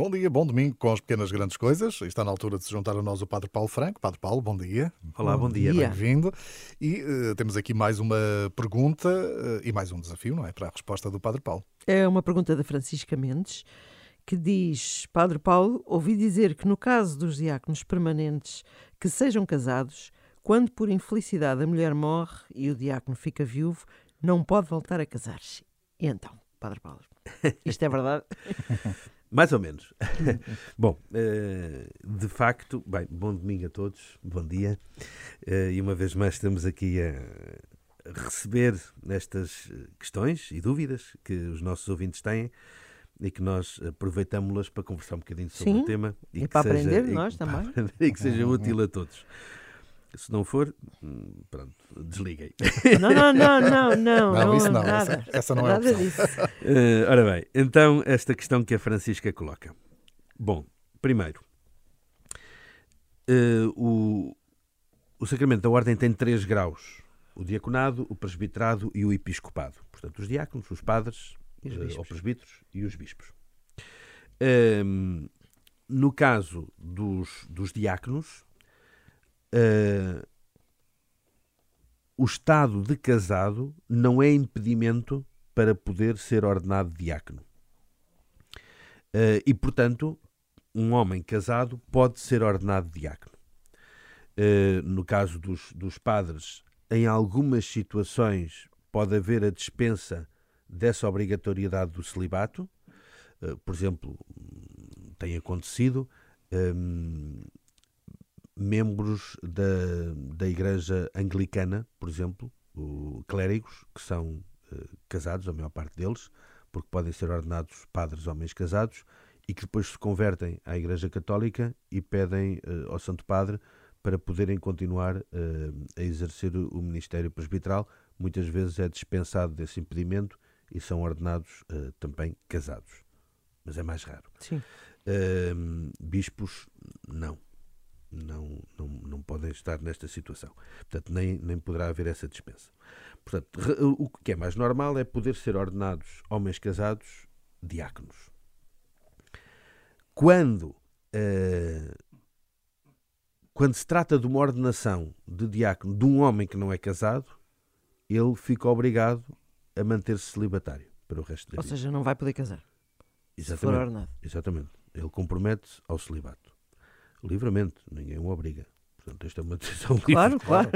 Bom dia, bom domingo com as pequenas grandes coisas. Está na altura de se juntar a nós o Padre Paulo Franco. Padre Paulo, bom dia. Olá, bom dia. Bem-vindo. E temos aqui mais uma pergunta e mais um desafio, não é? Para a resposta do Padre Paulo. É uma pergunta da Francisca Mendes, que diz: Padre Paulo, ouvi dizer que no caso dos diáconos permanentes que sejam casados, quando por infelicidade a mulher morre e o diácono fica viúvo, não pode voltar a casar-se. E então, Padre Paulo, isto é verdade? Mais ou menos. Bom, de facto, bem, bom domingo a todos, bom dia. E uma vez mais estamos aqui a receber estas questões e dúvidas que os nossos ouvintes têm e que nós aproveitámo-las para conversar um bocadinho sobre o tema. E para aprender nós também. E que seja útil a todos. Se não for, pronto, desliguem. Não, isso não. Essa não é nada disso. Ora bem, então esta questão que a Francisca coloca. Bom, primeiro, o sacramento da ordem tem 3 graus: o diaconado, o presbiterado e o episcopado. Portanto, os diáconos, os padres, os presbíteros e os bispos. No caso dos diáconos, o estado de casado não é impedimento para poder ser ordenado diácono. E, portanto, um homem casado pode ser ordenado diácono. No caso dos padres, em algumas situações pode haver a dispensa dessa obrigatoriedade do celibato. Por exemplo, tem acontecido... membros da Igreja Anglicana, por exemplo, clérigos, que são casados, a maior parte deles, porque podem ser ordenados padres homens casados, e que depois se convertem à Igreja Católica e pedem ao Santo Padre para poderem continuar a exercer o ministério presbiteral. Muitas vezes é dispensado desse impedimento e são ordenados também casados. Mas é mais raro. Sim. Bispos, não podem estar nesta situação. Portanto, nem poderá haver essa dispensa. Portanto, o que é mais normal é poder ser ordenados homens casados diáconos. Quando se trata de uma ordenação de diácono de um homem que não é casado, ele fica obrigado a manter-se celibatário para o resto da vida. Ou seja, não vai poder casar. Exatamente, se for ordenado. Exatamente. Ele compromete-se ao celibato. Livremente, ninguém o obriga. Portanto, esta é uma decisão livre. Claro.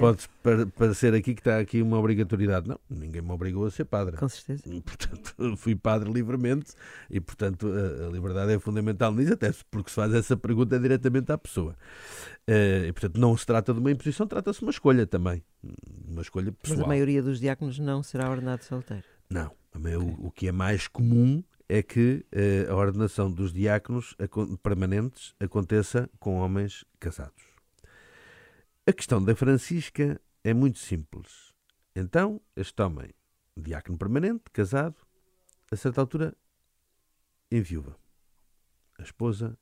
Pode parecer aqui que está aqui uma obrigatoriedade. Não, ninguém me obrigou a ser padre. Com certeza. Portanto, fui padre livremente e, portanto, a liberdade é fundamental nisso, até porque se faz essa pergunta diretamente à pessoa. E, portanto, não se trata de uma imposição, trata-se de uma escolha também. Uma escolha pessoal. Mas a maioria dos diáconos não será ordenado solteiro? Não. O que é mais comum é que a ordenação dos diáconos permanentes aconteça com homens casados. A questão da Francisca é muito simples. Então, este homem, diácono permanente, casado, a certa altura enviúva. A esposa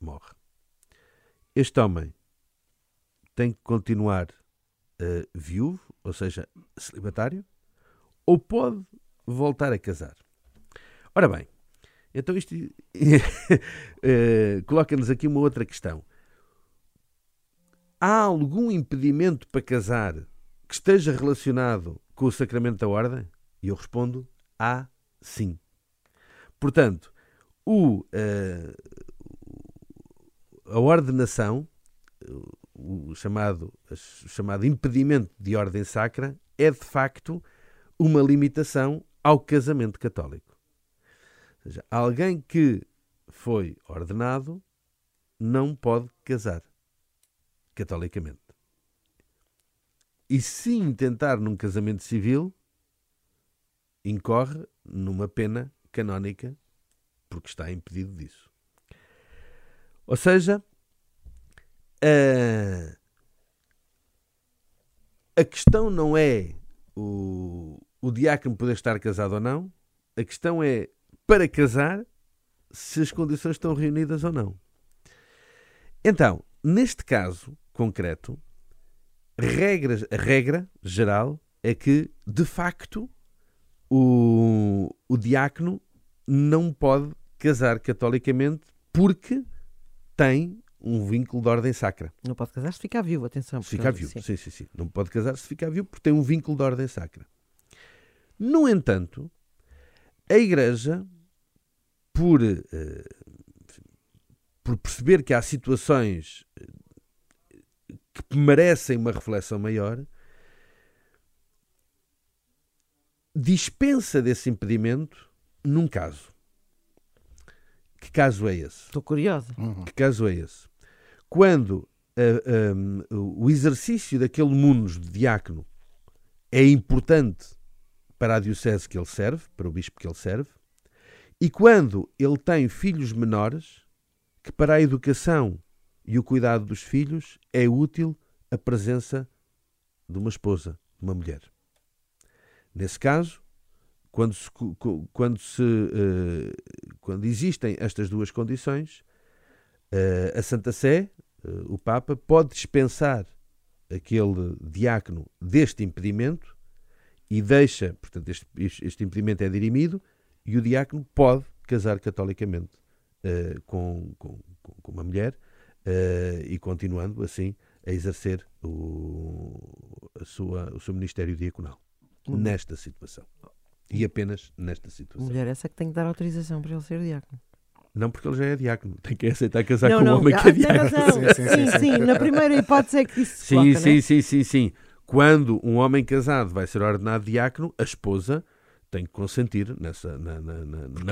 morre. Este homem tem que continuar viúvo, ou seja, celibatário, ou pode voltar a casar. Ora bem, então isto coloca-nos aqui uma outra questão. Há algum impedimento para casar que esteja relacionado com o sacramento da ordem? E eu respondo, há sim. Portanto, a ordenação, o chamado impedimento de ordem sacra, é de facto uma limitação ao casamento católico. Ou seja, alguém que foi ordenado não pode casar catolicamente. E se intentar num casamento civil, incorre numa pena canónica, porque está impedido disso. Ou seja, a questão não é o diácono poder estar casado ou não, a questão é para casar, se as condições estão reunidas ou não. Então, neste caso concreto, a regra geral é que, de facto, o diácono não pode casar catolicamente porque tem um vínculo de ordem sacra. Não pode casar se ficar viúvo, atenção. Se ficar viúvo, sim. Não pode casar se ficar viúvo porque tem um vínculo de ordem sacra. No entanto, a Igreja, por perceber que há situações que merecem uma reflexão maior, dispensa desse impedimento num caso. Que caso é esse? Estou curiosa. Uhum. Que caso é esse? Quando o exercício daquele munus de diácono é importante para a diocese que ele serve, para o bispo que ele serve, e quando ele tem filhos menores, que para a educação e o cuidado dos filhos é útil a presença de uma esposa, de uma mulher. Nesse caso, quando existem estas duas condições, a Santa Sé, o Papa, pode dispensar aquele diácono deste impedimento e deixa, portanto, este impedimento é dirimido e o diácono pode casar catolicamente com uma mulher e continuando assim a exercer o seu ministério diaconal nesta situação. E apenas nesta situação. Mulher essa que tem que dar autorização para ele ser diácono. Não, porque ele já é diácono. Tem que aceitar casar com um homem que é diácono. Sim. Na primeira hipótese é que isso se coloca, sim. Quando um homem casado vai ser ordenado diácono, a esposa tem que consentir na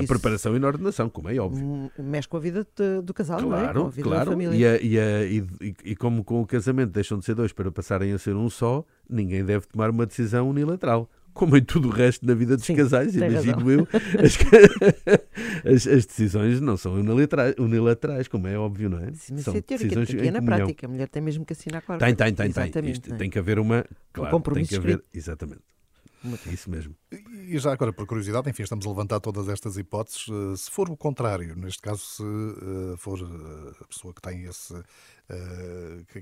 preparação e na ordenação, como é óbvio. Mexe com a vida do casal, claro, não é? Com a vida da família. E como com o casamento deixam de ser dois para passarem a ser um só, ninguém deve tomar uma decisão unilateral. Como em tudo o resto da vida dos casais, imagino eu, as decisões não são unilaterais, como é óbvio, não é? Sim, mas são decisões que é na prática, a mulher tem mesmo que assinar com a ordem. Tem. Tem que haver um compromisso escrito. Exatamente. Isso mesmo. E já agora, por curiosidade, enfim, estamos a levantar todas estas hipóteses. Se for o contrário, neste caso, se for a pessoa que tem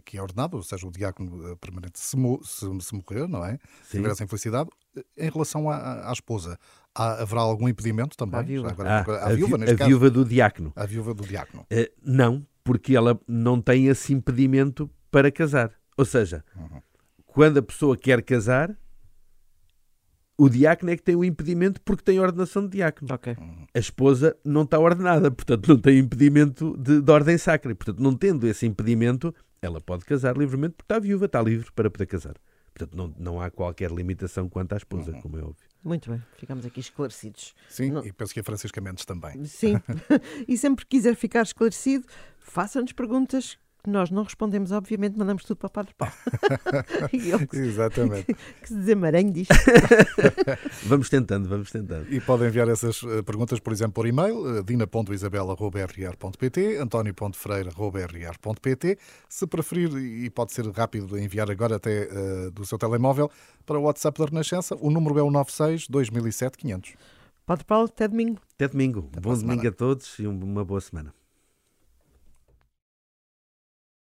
que é ordenado, ou seja, o diácono permanente, se morrer, não é? Se tiver essa infelicidade, em relação à esposa, haverá algum impedimento também? A viúva do diácono. A viúva do diácono. Não, porque ela não tem esse impedimento para casar. Ou seja, quando a pessoa quer casar, o diácono é que tem o impedimento porque tem ordenação de diácono. Okay. A esposa não está ordenada, portanto não tem impedimento de ordem sacra. E, portanto, não tendo esse impedimento, ela pode casar livremente porque está viúva, está livre para poder casar. Portanto, não há qualquer limitação quanto à esposa, como é óbvio. Muito bem, ficamos aqui esclarecidos. Sim, e penso que a Francisca Mendes também. Sim, e sempre que quiser ficar esclarecido, faça-nos perguntas. Nós não respondemos, obviamente, mandamos tudo para o Padre Paulo. Exatamente. Que se desemaranhe disto. Vamos tentando. E podem enviar essas perguntas, por exemplo, por e-mail, dina.isabela.rr.pt, antonio.freire.rr.pt. Se preferir, e pode ser rápido, enviar agora até do seu telemóvel para o WhatsApp da Renascença. O número é o 96-2007-500. Padre Paulo, até domingo. Até domingo. Bom domingo a todos e uma boa semana.